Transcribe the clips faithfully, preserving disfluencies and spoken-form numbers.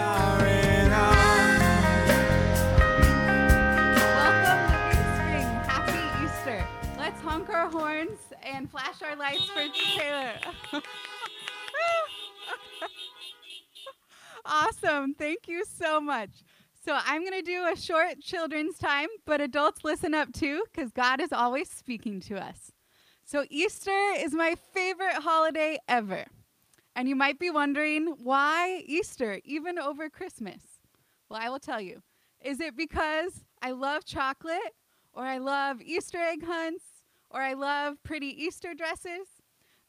are in awe. Welcome, Living Spring. Happy Easter. Let's honk our horns and flash our lights for Taylor. Awesome. Thank you so much. So I'm going to do a short children's time, but adults listen up too, because God is always speaking to us. So Easter is my favorite holiday ever. And you might be wondering, why Easter, even over Christmas? Well, I will tell you. Is it because I love chocolate, or I love Easter egg hunts, or I love pretty Easter dresses?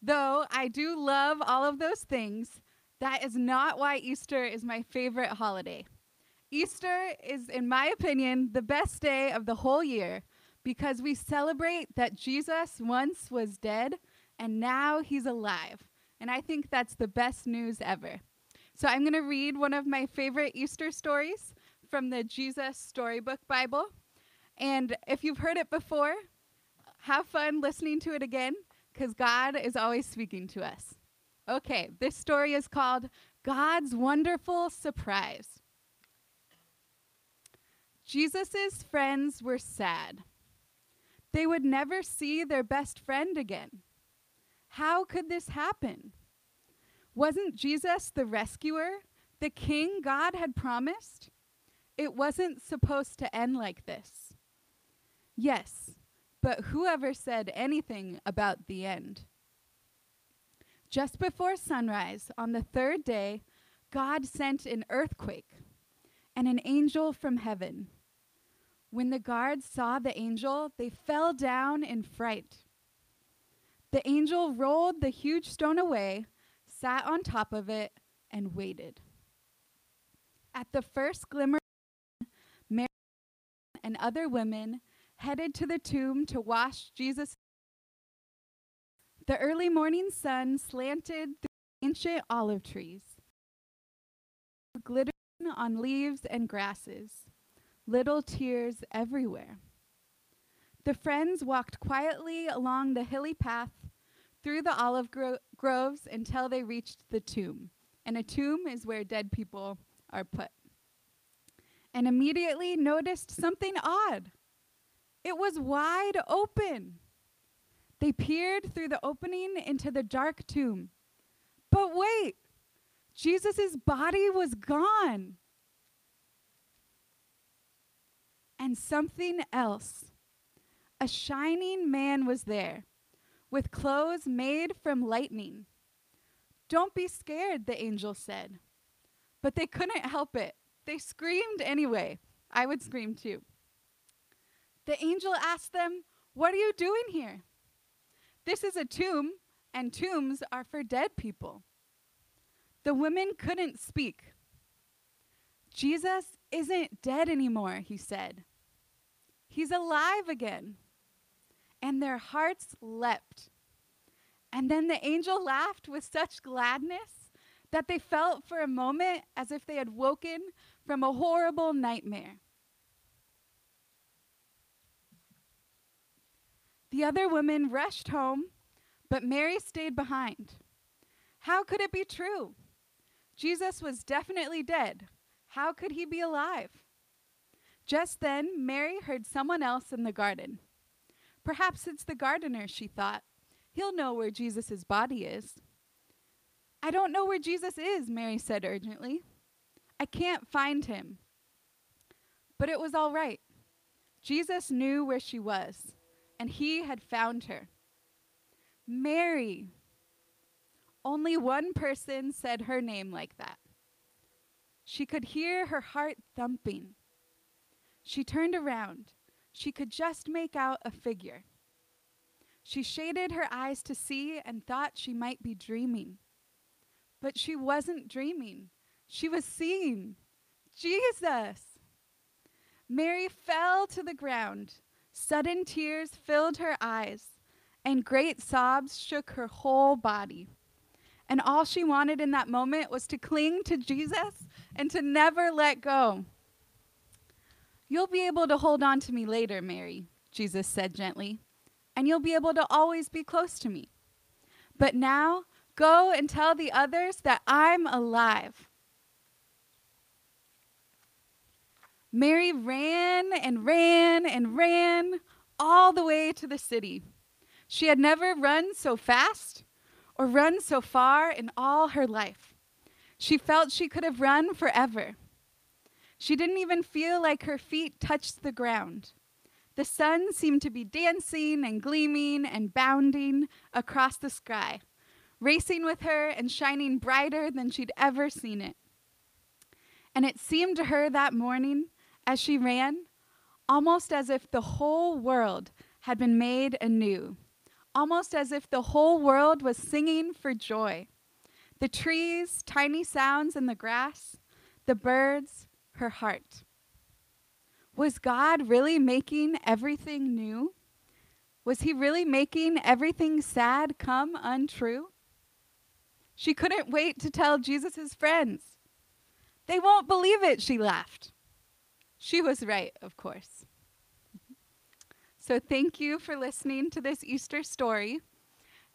Though I do love all of those things, that is not why Easter is my favorite holiday. Easter is, in my opinion, the best day of the whole year because we celebrate that Jesus once was dead and now he's alive. And I think that's the best news ever. So I'm going to read one of my favorite Easter stories from the Jesus Storybook Bible. And if you've heard it before, have fun listening to it again because God is always speaking to us. Okay, this story is called God's Wonderful Surprise. Jesus' friends were sad. They would never see their best friend again. How could this happen? Wasn't Jesus the rescuer, the king God had promised? It wasn't supposed to end like this. Yes, but whoever said anything about the end? Just before sunrise on the third day, God sent an earthquake and an angel from heaven. When the guards saw the angel, they fell down in fright. The angel rolled the huge stone away, sat on top of it, and waited. At the first glimmer, Mary and other women headed to the tomb to wash Jesus. The early morning sun slanted through ancient olive trees, glittering on leaves and grasses, little tears everywhere. The friends walked quietly along the hilly path through the olive gro- groves until they reached the tomb. And a tomb is where dead people are put. And immediately noticed something odd. It was wide open. They peered through the opening into the dark tomb. But wait, Jesus' body was gone. And something else. A shining man was there, with clothes made from lightning. Don't be scared, the angel said. But they couldn't help it. They screamed anyway. I would scream too. The angel asked them, "What are you doing here? This is a tomb, and tombs are for dead people." The women couldn't speak. "Jesus isn't dead anymore," he said. "He's alive again." And their hearts leapt. And then the angel laughed with such gladness that they felt for a moment as if they had woken from a horrible nightmare. The other women rushed home, but Mary stayed behind. How could it be true? Jesus was definitely dead. How could he be alive? Just then, Mary heard someone else in the garden. Perhaps it's the gardener, she thought. He'll know where Jesus' body is. "I don't know where Jesus is," Mary said urgently. "I can't find him." But it was all right. Jesus knew where she was, and he had found her. "Mary." Only one person said her name like that. She could hear her heart thumping. She turned around. She could just make out a figure. She shaded her eyes to see and thought she might be dreaming. But she wasn't dreaming. She was seeing Jesus. Mary fell to the ground. Sudden tears filled her eyes, and great sobs shook her whole body. And all she wanted in that moment was to cling to Jesus and to never let go. "You'll be able to hold on to me later, Mary," Jesus said gently, "and you'll be able to always be close to me. But now, go and tell the others that I'm alive." Mary ran and ran and ran all the way to the city. She had never run so fast or run so far in all her life. She felt she could have run forever. She didn't even feel like her feet touched the ground. The sun seemed to be dancing and gleaming and bounding across the sky, racing with her and shining brighter than she'd ever seen it. And it seemed to her that morning, as she ran, almost as if the whole world had been made anew, almost as if the whole world was singing for joy. The trees, tiny sounds in the grass, the birds, her heart. Was God really making everything new? Was he really making everything sad come untrue? She couldn't wait to tell Jesus' friends. "They won't believe it," she laughed. She was right, of course. So thank you for listening to this Easter story.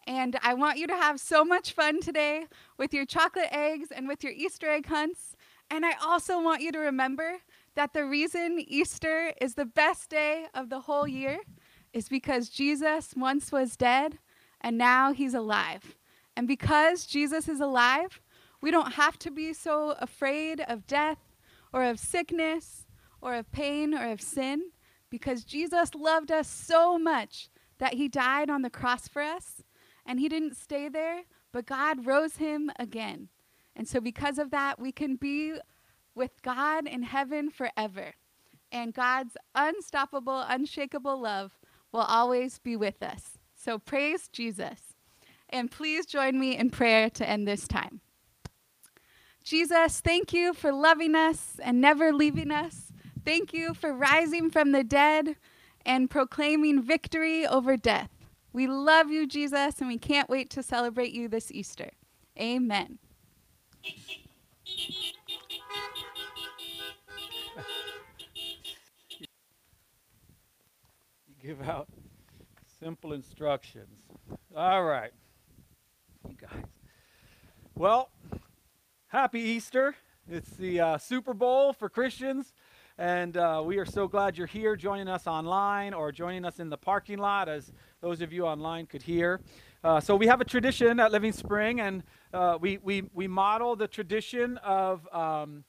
And I want you to have so much fun today with your chocolate eggs and with your Easter egg hunts. And I also want you to remember that the reason Easter is the best day of the whole year is because Jesus once was dead and now he's alive. And because Jesus is alive, we don't have to be so afraid of death or of sickness or of pain or of sin, because Jesus loved us so much that he died on the cross for us, and he didn't stay there, but God rose him again. And so because of that, we can be with God in heaven forever. And God's unstoppable, unshakable love will always be with us. So praise Jesus. And please join me in prayer to end this time. Jesus, thank you for loving us and never leaving us. Thank you for rising from the dead and proclaiming victory over death. We love you, Jesus, and we can't wait to celebrate you this Easter. Amen. You give out simple instructions. All right, you guys. Well, happy Easter. It's the uh, Super Bowl for Christians. And uh, we are so glad you're here joining us online or joining us in the parking lot, as those of you online could hear. Uh, so we have a tradition at Living Spring, and uh, we, we, we model the tradition of, um,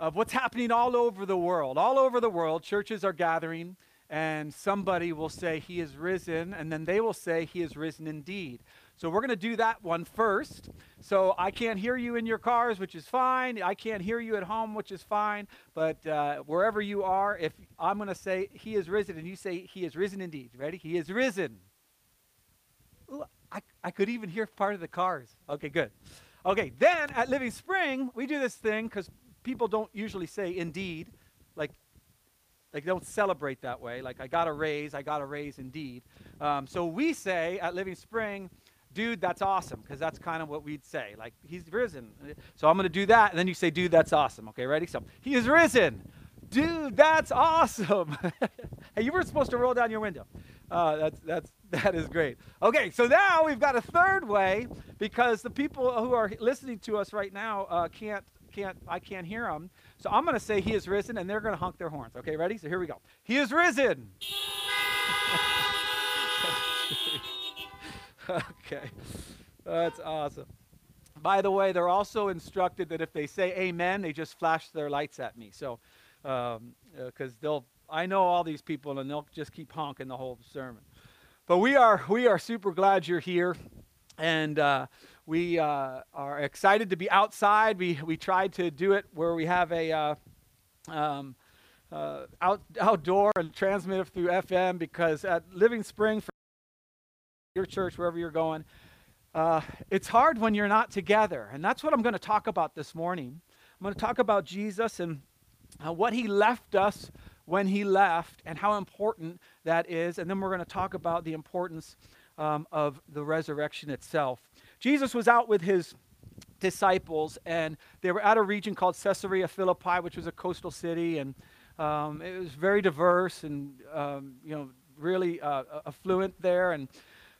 of what's happening all over the world. All over the world, churches are gathering, and somebody will say, "He is risen," and then they will say, "He is risen indeed." So we're going to do that one first. So I can't hear you in your cars, which is fine. I can't hear you at home, which is fine. But uh, wherever you are, if I'm going to say, "He is risen," and you say, "He is risen indeed." Ready? He is risen. Ooh, I, I could even hear part of the cars. Okay, good. Okay, then at Living Spring, we do this thing because people don't usually say indeed. Like, Like, they don't celebrate that way. Like, I got a raise. I got a raise indeed. Um, so we say at Living Spring, "Dude, that's awesome," because that's kind of what we'd say. Like, "He's risen." So I'm going to do that, and then you say, "Dude, that's awesome." Okay, ready? So, "He is risen. Dude, that's awesome." Hey, you were supposed to roll down your window. Uh, that's, that's, that is great. Okay, so now we've got a third way, because the people who are listening to us right now uh, can't. Can't, I can't hear them. So I'm going to say, "He is risen," and they're going to honk their horns. Okay, ready? So here we go. "He is risen." Okay. That's awesome. By the way, they're also instructed that if they say amen, they just flash their lights at me. So, um, uh, 'cause they'll, I know all these people, and they'll just keep honking the whole sermon. But we are, we are super glad you're here. And, uh, We uh, are excited to be outside. We we tried to do it where we have a uh, um, uh, out, outdoor and transmitted through F M, because at Living Spring, for your church, wherever you're going, uh, it's hard when you're not together. And that's what I'm going to talk about this morning. I'm going to talk about Jesus and uh, what he left us when he left and how important that is. And then we're going to talk about the importance um, of the resurrection itself. Jesus was out with his disciples, and they were at a region called Caesarea Philippi, which was a coastal city, and um, it was very diverse and, um, you know, really uh, affluent there. And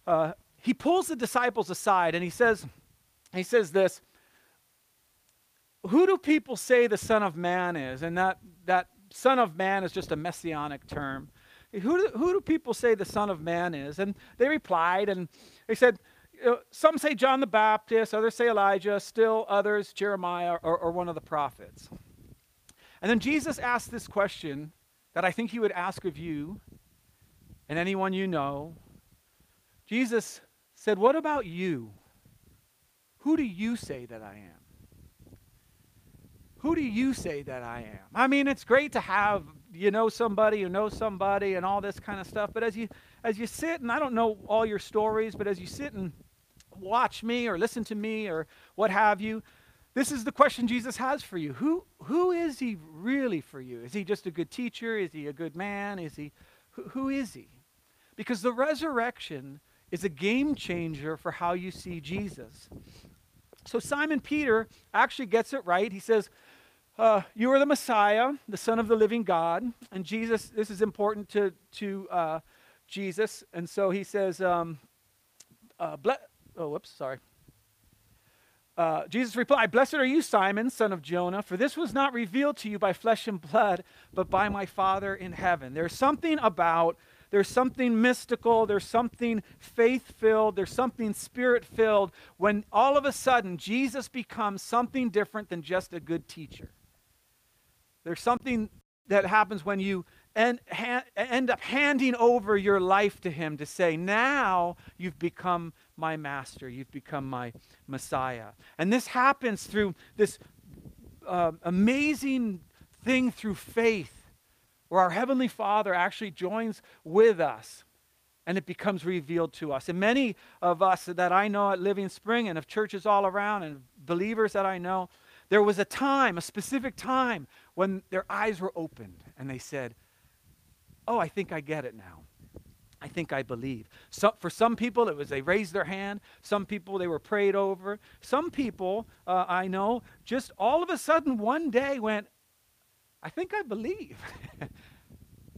uh, he pulls the disciples aside, and he says, he says this, "Who do people say the Son of Man is?" And that, that Son of Man is just a messianic term. Who do, who do people say the Son of Man is? And they replied, and they said, some say John the Baptist, others say Elijah, still others Jeremiah or, or one of the prophets. And then Jesus asked this question that I think he would ask of you and anyone you know. Jesus said, what about you? Who do you say that I am? Who do you say that I am? I mean, it's great to have, you know, somebody who knows somebody and all this kind of stuff. But as you as you sit, and I don't know all your stories, but as you sit and watch me or listen to me or what have you, this is the question Jesus has for you. Who who is he really for you? Is he just a good teacher? Is he a good man? Is he who, who is he? Because the resurrection is a game changer for how you see Jesus. So Simon Peter actually gets it right. He says, Uh, you are the Messiah, the Son of the living God. And Jesus, this is important to, to uh, Jesus. And so he says, um, uh, ble oh, whoops, sorry. Uh, Jesus replied, blessed are you, Simon, son of Jonah, for this was not revealed to you by flesh and blood, but by my Father in heaven. There's something about, there's something mystical, there's something faith-filled, there's something spirit-filled when all of a sudden Jesus becomes something different than just a good teacher. There's something that happens when you end, ha, end up handing over your life to him to say, now you've become my master. You've become my Messiah. And this happens through this uh, amazing thing through faith where our Heavenly Father actually joins with us and it becomes revealed to us. And many of us that I know at Living Spring and of churches all around and believers that I know, there was a time, a specific time, when their eyes were opened and they said, oh, I think I get it now. I think I believe. So, for some people, it was they raised their hand. Some people, they were prayed over. Some people, uh, I know, just all of a sudden one day went, I think I believe.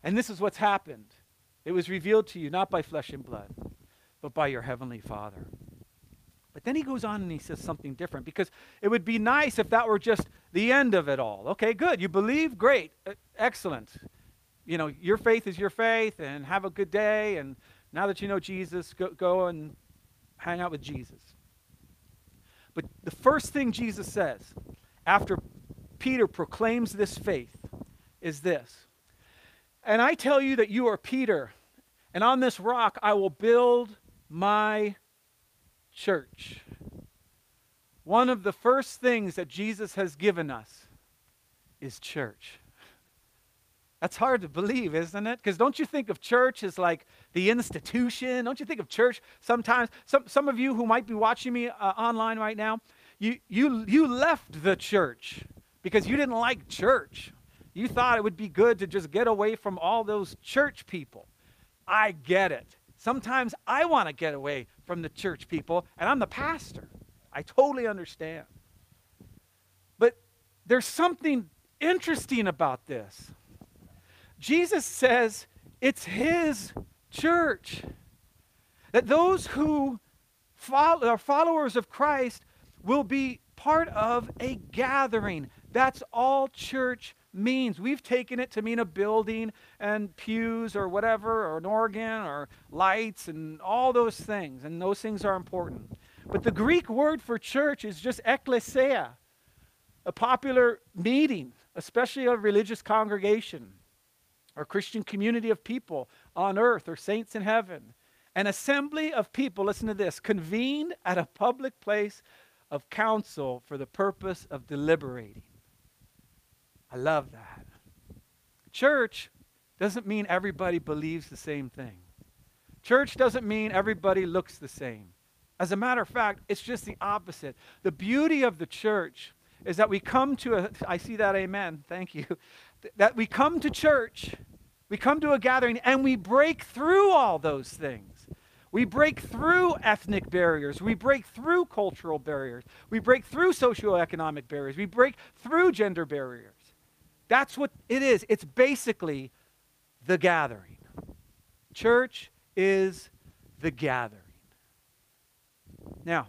And this is what's happened. It was revealed to you, not by flesh and blood, but by your Heavenly Father. But then he goes on and he says something different, because it would be nice if that were just the end of it all. Okay, good. You believe? Great. Excellent. You know, your faith is your faith, and have a good day. And now that you know Jesus, go, go and hang out with Jesus. But the first thing Jesus says after Peter proclaims this faith is this: and I tell you that you are Peter, and on this rock I will build my church. One of the first things that Jesus has given us is church. That's hard to believe, isn't it? Because don't you think of church as like the institution? Don't you think of church sometimes? Some, some of you who might be watching me uh, online right now, you, you, you left the church because you didn't like church. You thought it would be good to just get away from all those church people. I get it. Sometimes I want to get away from the church people, and I'm the pastor. I totally understand. But there's something interesting about this. Jesus says it's his church. That those who follow, are followers of Christ will be part of a gathering. That's all church means. We've taken it to mean a building and pews or whatever, or an organ or lights and all those things. And those things are important. But the Greek word for church is just ekklesia, a popular meeting, especially a religious congregation or Christian community of people on earth or saints in heaven. An assembly of people, listen to this, convened at a public place of council for the purpose of deliberating. I love that. Church doesn't mean everybody believes the same thing. Church doesn't mean everybody looks the same. As a matter of fact, it's just the opposite. The beauty of the church is that we come to a, I see that, amen, thank you, that we come to church, we come to a gathering, and we break through all those things. We break through ethnic barriers. We break through cultural barriers. We break through socioeconomic barriers. We break through gender barriers. That's what it is. It's basically the gathering. Church is the gathering. Now,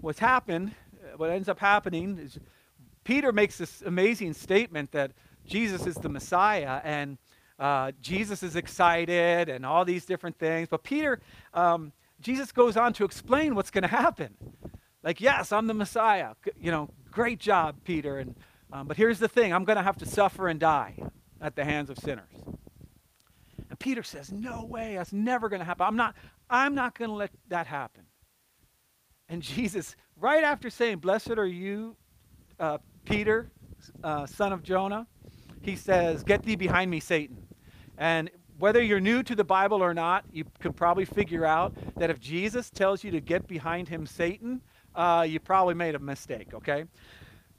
what's happened, what ends up happening is Peter makes this amazing statement that Jesus is the Messiah, and uh, Jesus is excited and all these different things. But Peter, um, Jesus goes on to explain what's going to happen. Like, yes, I'm the Messiah. You know, great job, Peter. And um, but here's the thing. I'm going to have to suffer and die at the hands of sinners. And Peter says, no way. That's never going to happen. I'm not, I'm not going to let that happen. And Jesus, right after saying, blessed are you, uh, Peter, uh, son of Jonah, he says, get thee behind me, Satan. And whether you're new to the Bible or not, you could probably figure out that if Jesus tells you to get behind him, Satan, uh, you probably made a mistake, okay?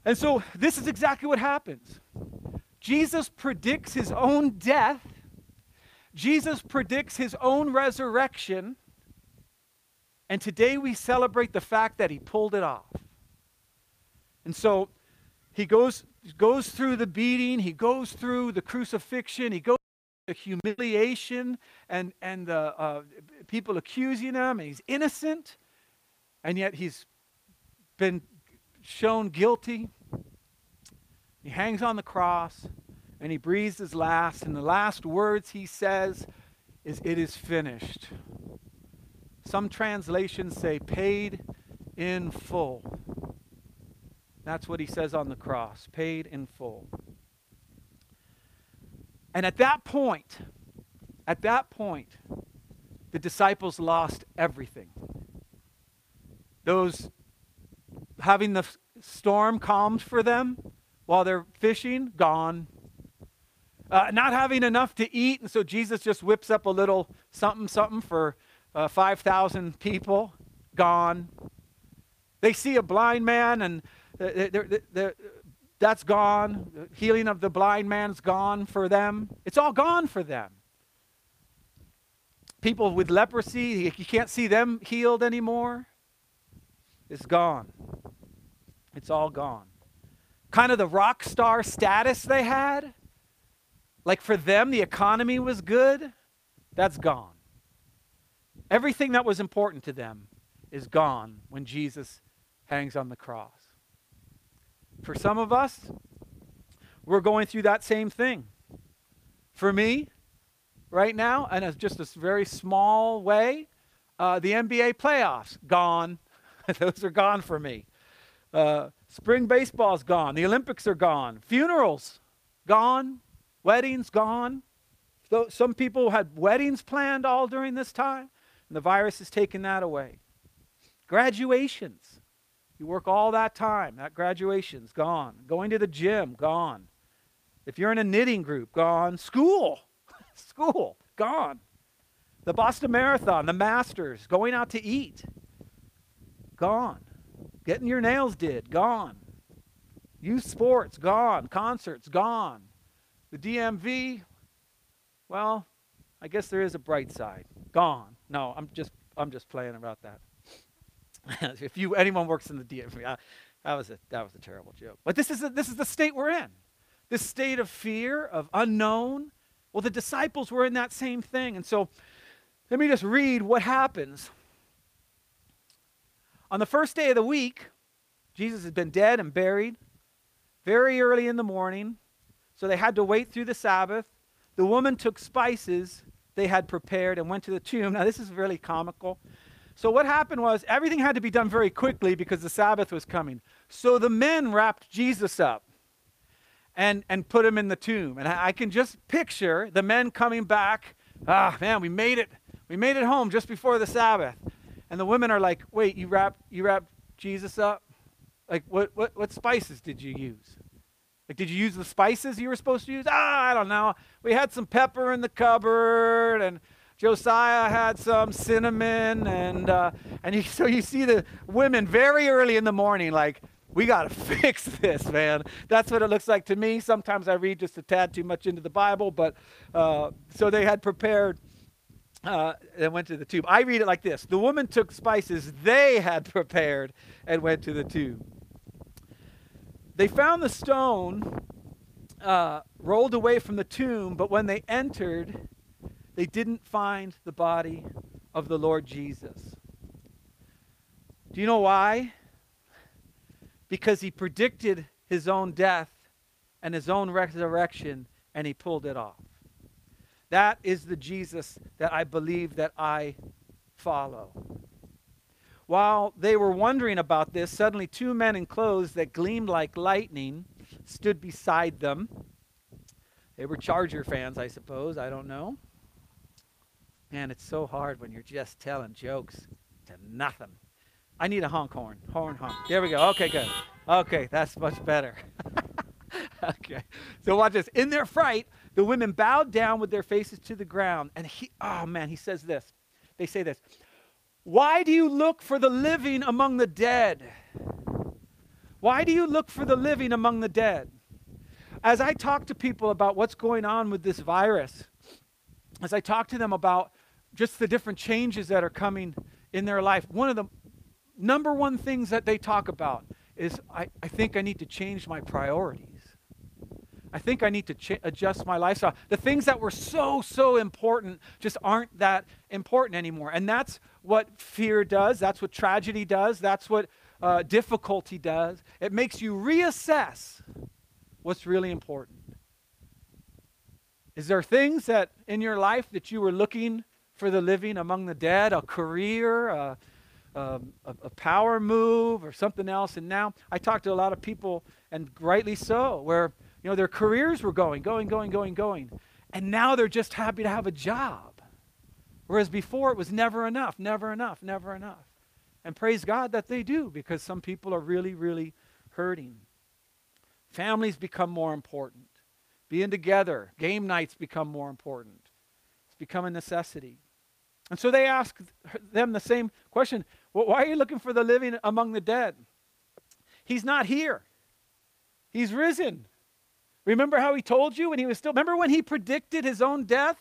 And so this is exactly what happens. Jesus predicts his own death. Jesus predicts his own resurrection. And today we celebrate the fact that he pulled it off. And so he goes, goes through the beating. He goes through the crucifixion. He goes through the humiliation and, and the uh, people accusing him. And he's innocent. And yet he's been shown guilty. He hangs on the cross and he breathes his last. And the last words he says is, it is finished. Some translations say paid in full. That's what he says on the cross, paid in full. And at that point, at that point, the disciples lost everything. Those having the storm calmed for them, while they're fishing, gone. Uh, not having enough to eat, and so Jesus just whips up a little something, something for uh, five thousand people, gone. They see a blind man, and they're, they're, they're, that's gone. The healing of the blind man's gone for them. It's all gone for them. People with leprosy, you can't see them healed anymore. It's gone. It's all gone. Kind of the rock star status they had. Like for them, the economy was good. That's gone. Everything that was important to them is gone when Jesus hangs on the cross. For some of us, we're going through that same thing. For me, right now, and as just a very small way, uh, the N B A playoffs, gone. Those are gone for me. Uh, spring baseball's gone. The Olympics are gone. Funerals, gone. Weddings, gone. So some people had weddings planned all during this time, and the virus has taken that away. Graduations. You work all that time. That graduation's gone. Going to the gym, gone. If you're in a knitting group, gone. School, school, gone. The Boston Marathon, the Masters, going out to eat, gone. Getting your nails did, gone. Youth sports, gone. Concerts, gone. The D M V, well, I guess there is a bright side. Gone. No, I'm just I'm just playing about that. If you anyone works in the D M V, I, that was a that was a terrible joke. But this is a, this is the state we're in. This state of fear, of unknown. Well, the disciples were in that same thing. And so let me just read what happens. On the first day of the week, Jesus had been dead and buried very early in the morning, so they had to wait through the Sabbath. The woman took spices they had prepared and went to the tomb. Now, this is really comical. So what happened was everything had to be done very quickly because the Sabbath was coming. So the men wrapped Jesus up and, and put him in the tomb. And I, I can just picture the men coming back. Ah, man, we made it. We made it home just before the Sabbath. And the women are like, wait, you wrapped you wrapped Jesus up? Like, what, what, what spices did you use? Like, did you use the spices you were supposed to use? Ah, I don't know. We had some pepper in the cupboard, and Josiah had some cinnamon. And uh, and you, so you see the women very early in the morning, like, we got to fix this, man. That's what it looks like to me. Sometimes I read just a tad too much into the Bible. But uh, so they had prepared. Uh, and went to the tomb. I read it like this. The woman took spices they had prepared and went to the tomb. They found the stone uh, rolled away from the tomb, but when they entered, they didn't find the body of the Lord Jesus. Do you know why? Because he predicted his own death and his own resurrection, and he pulled it off. That is the Jesus that I believe that I follow. While they were wondering about this, suddenly two men in clothes that gleamed like lightning stood beside them. They were Charger fans, I suppose. I don't know. Man, it's so hard when you're just telling jokes to nothing. I need a honk horn. Horn, honk. There we go. Okay, good. Okay, that's much better. Okay. So watch this. In their fright, the women bowed down with their faces to the ground. And he, oh man, he says this. They say this. Why do you look for the living among the dead? Why do you look for the living among the dead? As I talk to people about what's going on with this virus, as I talk to them about just the different changes that are coming in their life, one of the number one things that they talk about is, I, I think I need to change my priorities. I think I need to ch- adjust my lifestyle. The things that were so, so important just aren't that important anymore. And that's what fear does. That's what tragedy does. That's what uh, difficulty does. It makes you reassess what's really important. Is there things that in your life that you were looking for the living among the dead, a career, a, a, a power move, or something else? And now I talk to a lot of people, and rightly so, where you know, their careers were going, going, going, going, going. And now they're just happy to have a job. Whereas before it was never enough, never enough, never enough. And praise God that they do, because some people are really, really hurting. Families become more important. Being together, game nights become more important. It's become a necessity. And so they ask them the same question. Well, why are you looking for the living among the dead? He's not here. He's risen. Remember how he told you when he was still, remember when he predicted his own death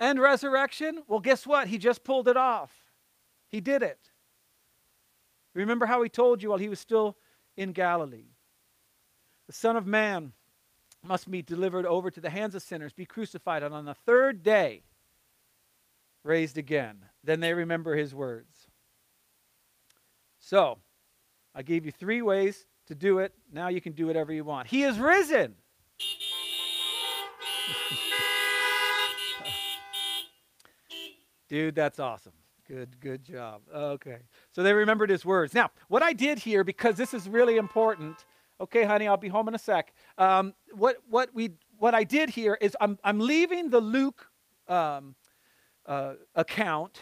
and resurrection? Well, guess what? He just pulled it off. He did it. Remember how he told you while he was still in Galilee. The Son of Man must be delivered over to the hands of sinners, be crucified, and on the third day, raised again. Then they remember his words. So, I gave you three ways to do it. Now you can do whatever you want. He is risen. Dude, that's awesome. Good, good job. Okay. So they remembered his words. Now, what I did here, because this is really important. Okay, honey, I'll be home in a sec. Um, what what we what I did here is I'm I'm leaving the Luke um, uh, account,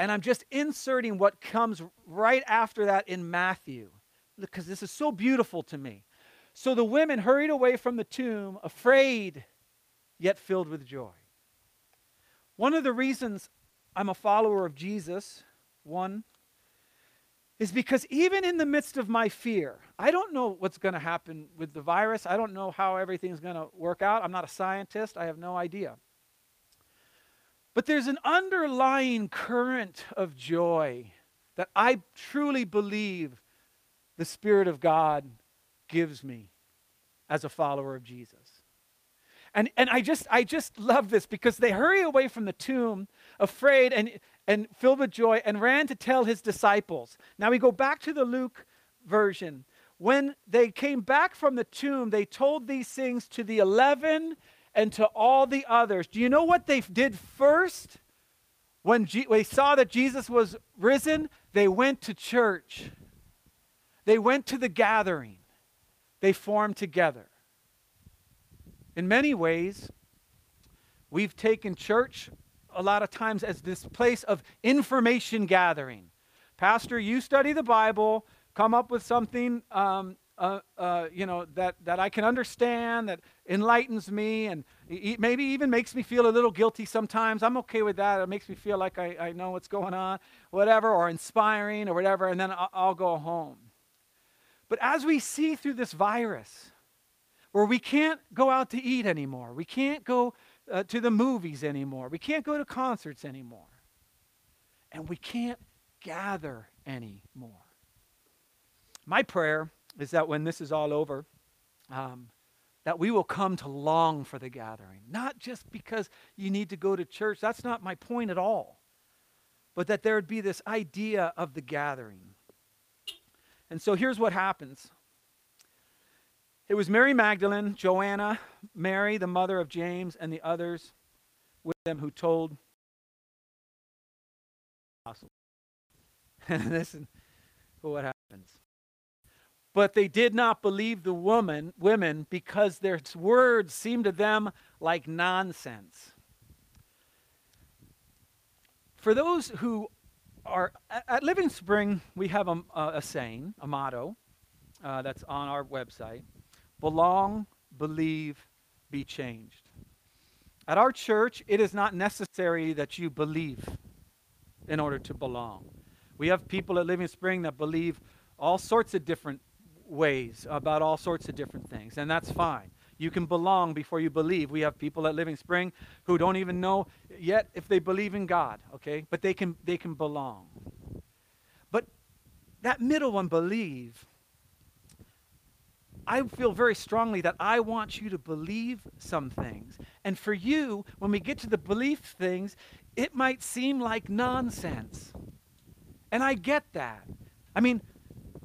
and I'm just inserting what comes right after that in Matthew, because this is so beautiful to me. So the women hurried away from the tomb, afraid, yet filled with joy. One of the reasons I'm a follower of Jesus, one, is because even in the midst of my fear, I don't know what's going to happen with the virus. I don't know how everything's going to work out. I'm not a scientist. I have no idea. But there's an underlying current of joy that I truly believe the Spirit of God gives me as a follower of Jesus. And, and I just I just love this, because they hurry away from the tomb, afraid and, and filled with joy, and ran to tell his disciples. Now we go back to the Luke version. When they came back from the tomb, they told these things to the eleven and to all the others. Do you know what they did first? When, G- when they saw that Jesus was risen, they went to church. They went to the gathering. They formed together. In many ways, we've taken church a lot of times as this place of information gathering. Pastor, you study the Bible, come up with something um, uh, uh, you know, that, that I can understand, that enlightens me, and maybe even makes me feel a little guilty sometimes. I'm okay with that. It makes me feel like I, I know what's going on, whatever, or inspiring or whatever, and then I'll, I'll go home. But as we see through this virus, where we can't go out to eat anymore, we can't go uh, to the movies anymore, we can't go to concerts anymore, and we can't gather anymore. My prayer is that when this is all over, um, that we will come to long for the gathering. Not just because you need to go to church, that's not my point at all, but that there would be this idea of the gathering. And so here's what happens. It was Mary Magdalene, Joanna, Mary, the mother of James, and the others with them who told the apostles. And this is what happens. But they did not believe the woman, women because their words seemed to them like nonsense. For those who are, at Living Spring, we have a, a saying, a motto, uh, that's on our website. Belong, believe, be changed. At our church, it is not necessary that you believe in order to belong. We have people at Living Spring that believe all sorts of different ways about all sorts of different things, and that's fine. You can belong before you believe. We have people at Living Spring who don't even know yet if they believe in God, okay? But they can, they can belong. But that middle one, believe, I feel very strongly that I want you to believe some things. And for you, when we get to the belief things, it might seem like nonsense. And I get that. I mean,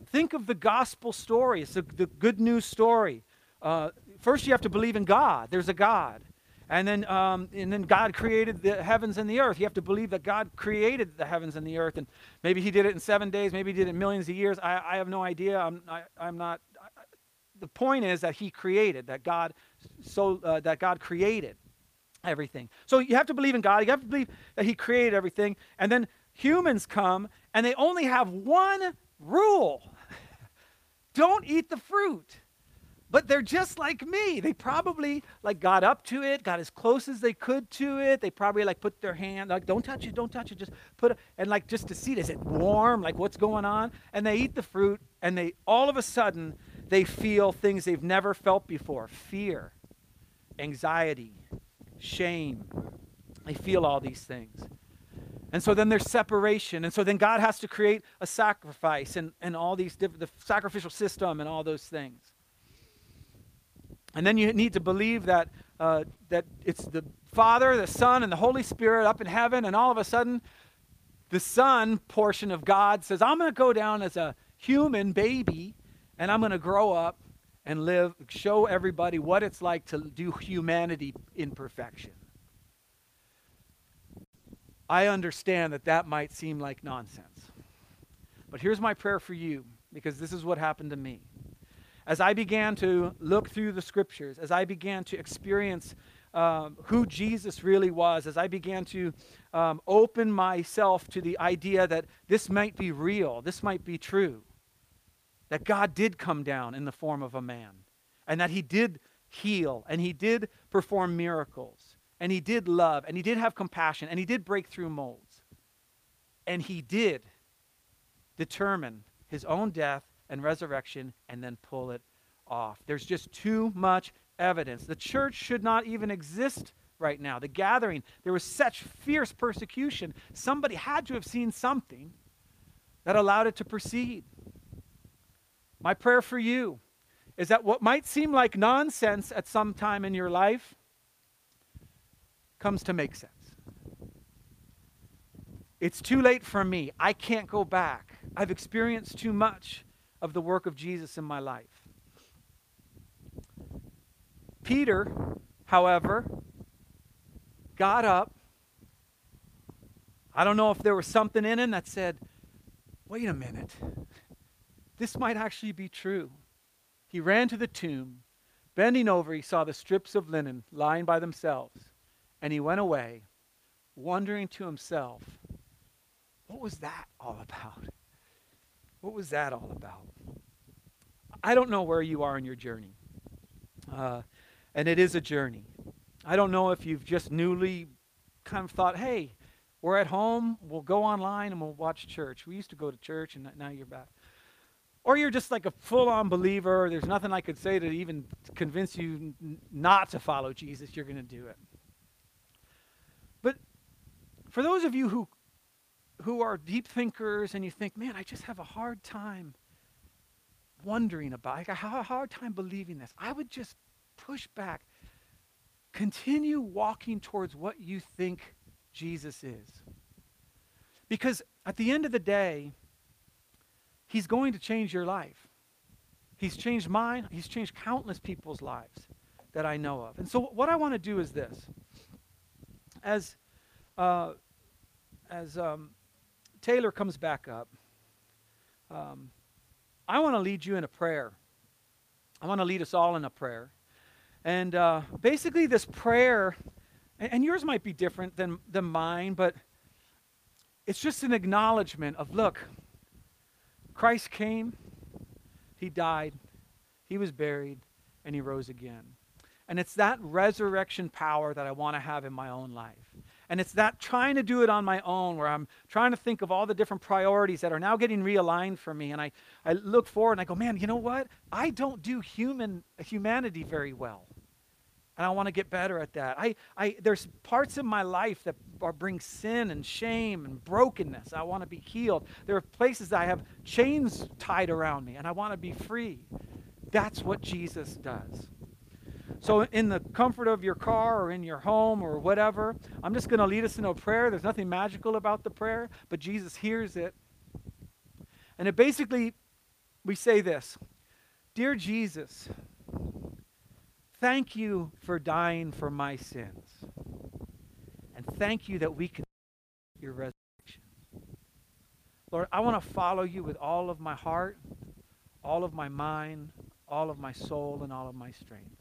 think of the gospel story. It's the, the good news story. Uh, First, you have to believe in God. There's a God. And then, um, and then God created the heavens and the earth. You have to believe that God created the heavens and the earth. And maybe he did it in seven days. Maybe he did it in millions of years. I, I have no idea. I'm, I, I'm not. I, the point is that he created, that God, so, uh, that God created everything. So you have to believe in God. You have to believe that he created everything. And then humans come, and they only have one rule. Don't eat the fruit. But they're just like me. They probably like got up to it, got as close as they could to it. They probably like put their hand, like, don't touch it, don't touch it. Just put it, and like just to see it. Is it warm? Like what's going on? And they eat the fruit, and they all of a sudden, they feel things they've never felt before. Fear, anxiety, shame. They feel all these things. And so then there's separation. And so then God has to create a sacrifice and, and all these different, the sacrificial system and all those things. And then you need to believe that uh, that it's the Father, the Son, and the Holy Spirit up in heaven. And all of a sudden, the Son portion of God says, I'm going to go down as a human baby, and I'm going to grow up and live, show everybody what it's like to do humanity in perfection. I understand that that might seem like nonsense. But here's my prayer for you, because this is what happened to me. As I began to look through the scriptures, as I began to experience um, who Jesus really was, as I began to um, open myself to the idea that this might be real, this might be true, that God did come down in the form of a man, and that he did heal, and he did perform miracles, and he did love, and he did have compassion, and he did break through molds, and he did determine his own death and resurrection, and then pull it off. There's just too much evidence. The church should not even exist right now. The gathering, there was such fierce persecution. Somebody had to have seen something that allowed it to proceed. My prayer for you is that what might seem like nonsense at some time in your life comes to make sense. It's too late for me. I can't go back. I've experienced too much of the work of Jesus in my life. Peter, however, got up. I don't know if there was something in him that said, wait a minute, this might actually be true. He ran to the tomb. Bending over, he saw the strips of linen lying by themselves, and he went away, wondering to himself, what was that all about? What was that all about? I don't know where you are in your journey. Uh, and it is a journey. I don't know if you've just newly kind of thought, hey, we're at home, we'll go online and we'll watch church. We used to go to church and now you're back. Or you're just like a full-on believer. There's nothing I could say to even convince you n- not to follow Jesus. You're going to do it. But for those of you who who are deep thinkers and you think, man, I just have a hard time wondering about it. I have a hard time believing this. I would just push back. Continue walking towards what you think Jesus is. Because at the end of the day, he's going to change your life. He's changed mine. He's changed countless people's lives that I know of. And so what I want to do is this. As, uh, as um, Taylor comes back up, um, I want to lead you in a prayer. I want to lead us all in a prayer. And uh, basically this prayer, and, and yours might be different than, than mine, but it's just an acknowledgement of, look, Christ came, he died, he was buried, and he rose again. And it's that resurrection power that I want to have in my own life. And it's that trying to do it on my own where I'm trying to think of all the different priorities that are now getting realigned for me. And I, I look forward and I go, man, you know what? I don't do human humanity very well. And I want to get better at that. I, I, there's parts of my life that are, bring sin and shame and brokenness. I want to be healed. There are places that I have chains tied around me and I want to be free. That's what Jesus does. So in the comfort of your car or in your home or whatever, I'm just going to lead us in a prayer. There's nothing magical about the prayer, but Jesus hears it. And it basically, we say this, Dear Jesus, thank you for dying for my sins. And thank you that we can see your resurrection. Lord, I want to follow you with all of my heart, all of my mind, all of my soul, and all of my strength.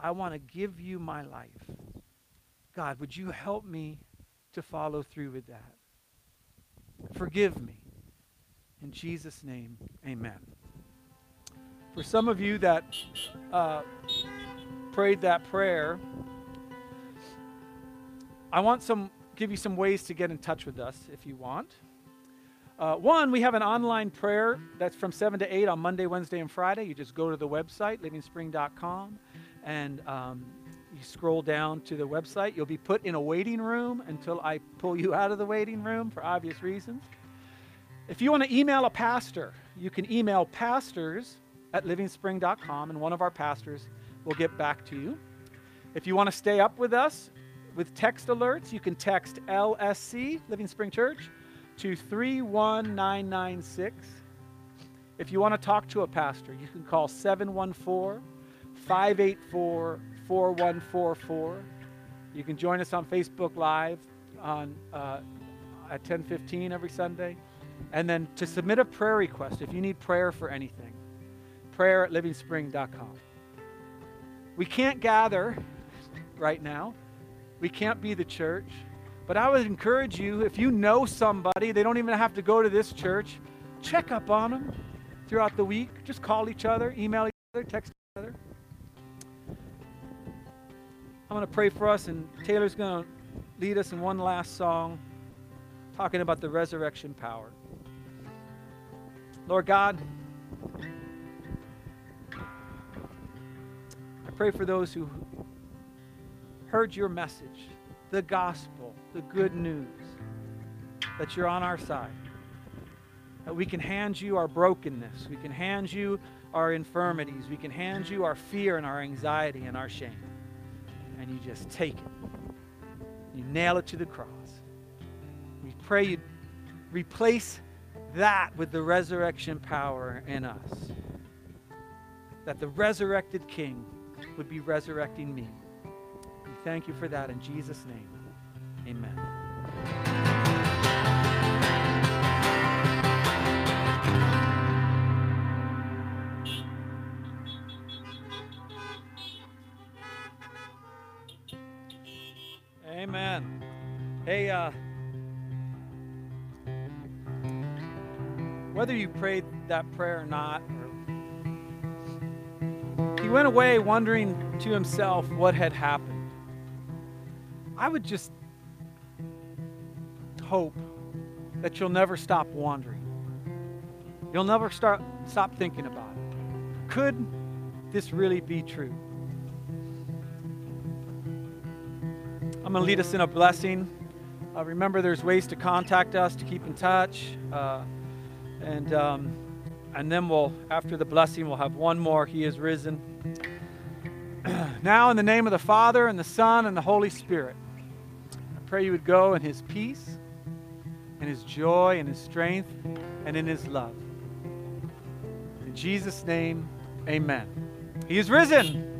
I want to give you my life. God, would you help me to follow through with that? Forgive me. In Jesus' name, amen. For some of you that uh, prayed that prayer, I want some give you some ways to get in touch with us if you want. Uh, one, we have an online prayer that's from seven to eight on Monday, Wednesday, and Friday. You just go to the website, living spring dot com. And um, you scroll down to the website. You'll be put in a waiting room until I pull you out of the waiting room for obvious reasons. If you want to email a pastor, you can email pastors at living spring dot com, and one of our pastors will get back to you. If you want to stay up with us with text alerts, you can text L S C, Living Spring Church, to three one nine nine six. If you want to talk to a pastor, you can call seven one four, five eight four, four one four four. You can join us on Facebook Live on uh, at ten fifteen every Sunday. And then to submit a prayer request, if you need prayer for anything, prayer at living spring dot com. We can't gather right now. We can't be the church. But I would encourage you, if you know somebody, they don't even have to go to this church, check up on them throughout the week. Just call each other, email each other, text each other. I'm going to pray for us, and Taylor's going to lead us in one last song, talking about the resurrection power. Lord God, I pray for those who heard your message, the gospel, the good news, that you're on our side, that we can hand you our brokenness, we can hand you our infirmities, we can hand you our fear and our anxiety and our shame. And you just take it. You nail it to the cross. We pray you replace that with the resurrection power in us. That the resurrected King would be resurrecting me. We thank you for that in Jesus' name. Amen. Amen. Hey, uh, whether you prayed that prayer or not, he went away wondering to himself what had happened. I would just hope that you'll never stop wondering. You'll never start, stop thinking about it. Could this really be true? I'm going to lead us in a blessing. Uh, remember, there's ways to contact us, to keep in touch. Uh, and um, and then we'll, after the blessing, we'll have one more. He is risen. Now in the name of the Father, and the Son, and the Holy Spirit, I pray you would go in his peace, in his joy, in his strength, and in his love. In Jesus' name, Amen. He is risen.